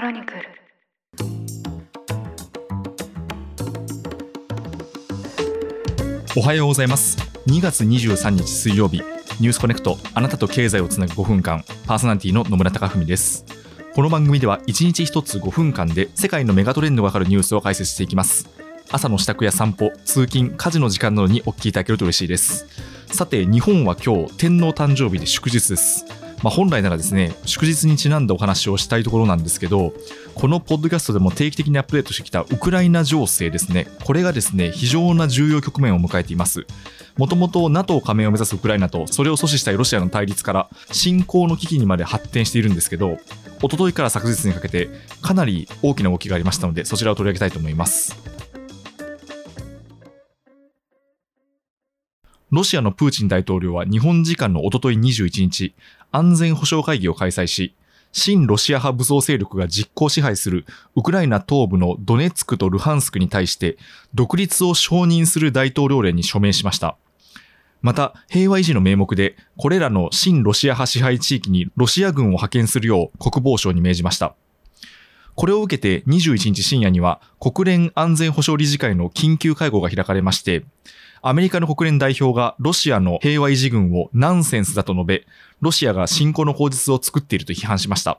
クロニクル。おはようございます。2月23日水曜日、ニュースコネクト、あなたと経済をつなぐ5分間、パーソナリティの野村貴文です。この番組では1日1つ5分間で世界のメガトレンドがわかるニュースを解説していきます。朝の支度や散歩、通勤、家事の時間などにお聞きいただけると嬉しいです。さて、日本は今日天皇誕生日で祝日です。本来ならですね、祝日にちなんだお話をしたいところなんですけど、このポッドキャストでも定期的にアップデートしてきたウクライナ情勢ですね、これがですね、非常な重要局面を迎えています。もともと NATO 加盟を目指すウクライナと、それを阻止したいロシアの対立から侵攻の危機にまで発展しているんですけど、一昨日から昨日にかけてかなり大きな動きがありましたので、そちらを取り上げたいと思います。ロシアのプーチン大統領は日本時間の一昨日21日、安全保障会議を開催し、親ロシア派武装勢力が実効支配するウクライナ東部のドネツクとルハンスクに対して独立を承認する大統領令に署名しました。また、平和維持の名目でこれらの親ロシア派支配地域にロシア軍を派遣するよう国防省に命じました。これを受けて21日深夜には国連安全保障理事会の緊急会合が開かれまして、アメリカの国連代表がロシアの平和維持軍をナンセンスだと述べ、ロシアが侵攻の口実を作っていると批判しました。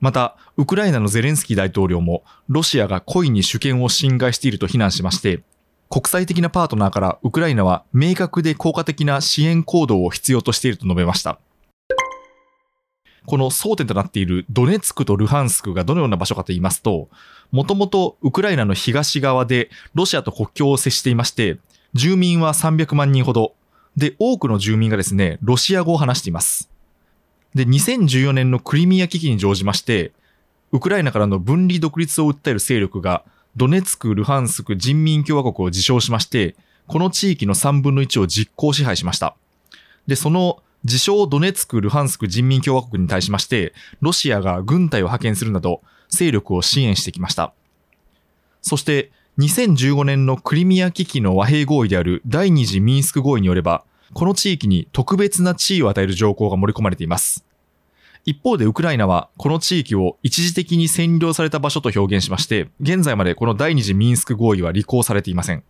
また、ウクライナのゼレンスキー大統領もロシアが故意に主権を侵害していると非難しまして、国際的なパートナーからウクライナは明確で効果的な支援行動を必要としていると述べました。この争点となっているドネツクとルハンスクがどのような場所かといいますと、もともとウクライナの東側でロシアと国境を接していまして、住民は300万人ほどで、多くの住民がですね、ロシア語を話しています。で、2014年のクリミア危機に乗じまして、ウクライナからの分離独立を訴える勢力がドネツク・ルハンスク人民共和国を自称しまして、この地域の3分の1を実効支配しました。で、その自称ドネツク・ルハンスク人民共和国に対しまして、ロシアが軍隊を派遣するなど勢力を支援してきました。そして2015年のクリミア危機の和平合意である第二次ミンスク合意によれば、この地域に特別な地位を与える条項が盛り込まれています。一方でウクライナはこの地域を一時的に占領された場所と表現しまして、現在までこの第二次ミンスク合意は履行されていません。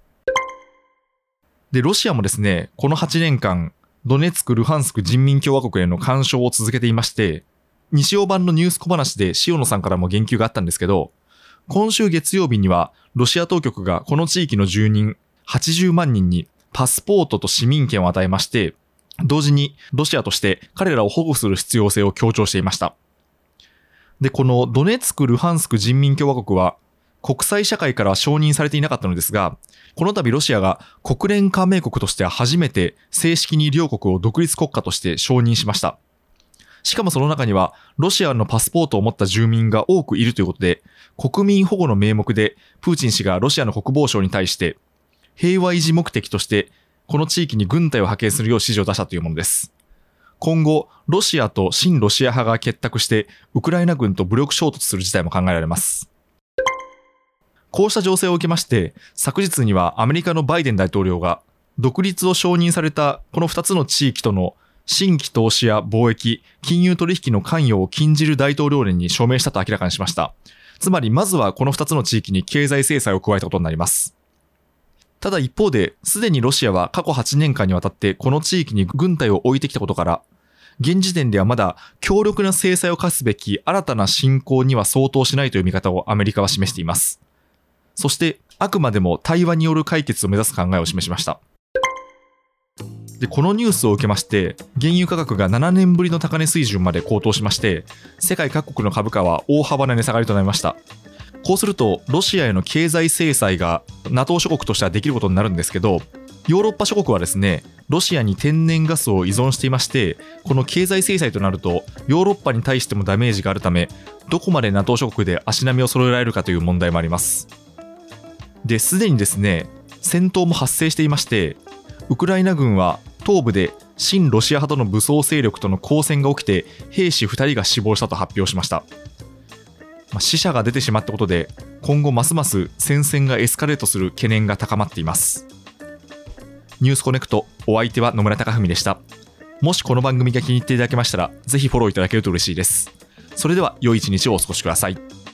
で、ロシアもですね、この8年間ドネツク・ルハンスク人民共和国への干渉を続けていまして、日曜版のニュース小話で塩野さんからも言及があったんですけど、今週月曜日にはロシア当局がこの地域の住人80万人にパスポートと市民権を与えまして、同時にロシアとして彼らを保護する必要性を強調していました。で、このドネツク・ルハンスク人民共和国は国際社会から承認されていなかったのですが、この度ロシアが国連加盟国として初めて正式に両国を独立国家として承認しました。しかもその中にはロシアのパスポートを持った住民が多くいるということで、国民保護の名目でプーチン氏がロシアの国防省に対して平和維持目的としてこの地域に軍隊を派遣するよう指示を出したというものです。今後、ロシアと親ロシア派が結託してウクライナ軍と武力衝突する事態も考えられます。こうした情勢を受けまして、昨日にはアメリカのバイデン大統領が独立を承認されたこの2つの地域との新規投資や貿易、金融取引の関与を禁じる大統領令に署名したと明らかにしました。つまり、まずはこの2つの地域に経済制裁を加えたことになります。ただ一方で、すでにロシアは過去8年間にわたってこの地域に軍隊を置いてきたことから、現時点ではまだ強力な制裁を科すべき新たな侵攻には相当しないという見方をアメリカは示しています。そして、あくまでも対話による解決を目指す考えを示しました。で、このニュースを受けまして、原油価格が7年ぶりの高値水準まで高騰しまして、世界各国の株価は大幅な値下がりとなりました。こうすると、ロシアへの経済制裁が NATO 諸国としてはできることになるんですけど、ヨーロッパ諸国はですね、ロシアに天然ガスを依存していまして、この経済制裁となると、ヨーロッパに対してもダメージがあるため、どこまで NATO 諸国で足並みを揃えられるかという問題もあります。で、すでにですね、戦闘も発生していまして、ウクライナ軍は東部で親ロシア派との武装勢力との交戦が起きて兵士2人が死亡したと発表しました。死者が出てしまったことで、今後ますます戦線がエスカレートする懸念が高まっています。ニュースコネクト、お相手は野村貴文でした。もしこの番組が気に入っていただけましたら、ぜひフォローいただけると嬉しいです。それでは良い一日をお過ごしください。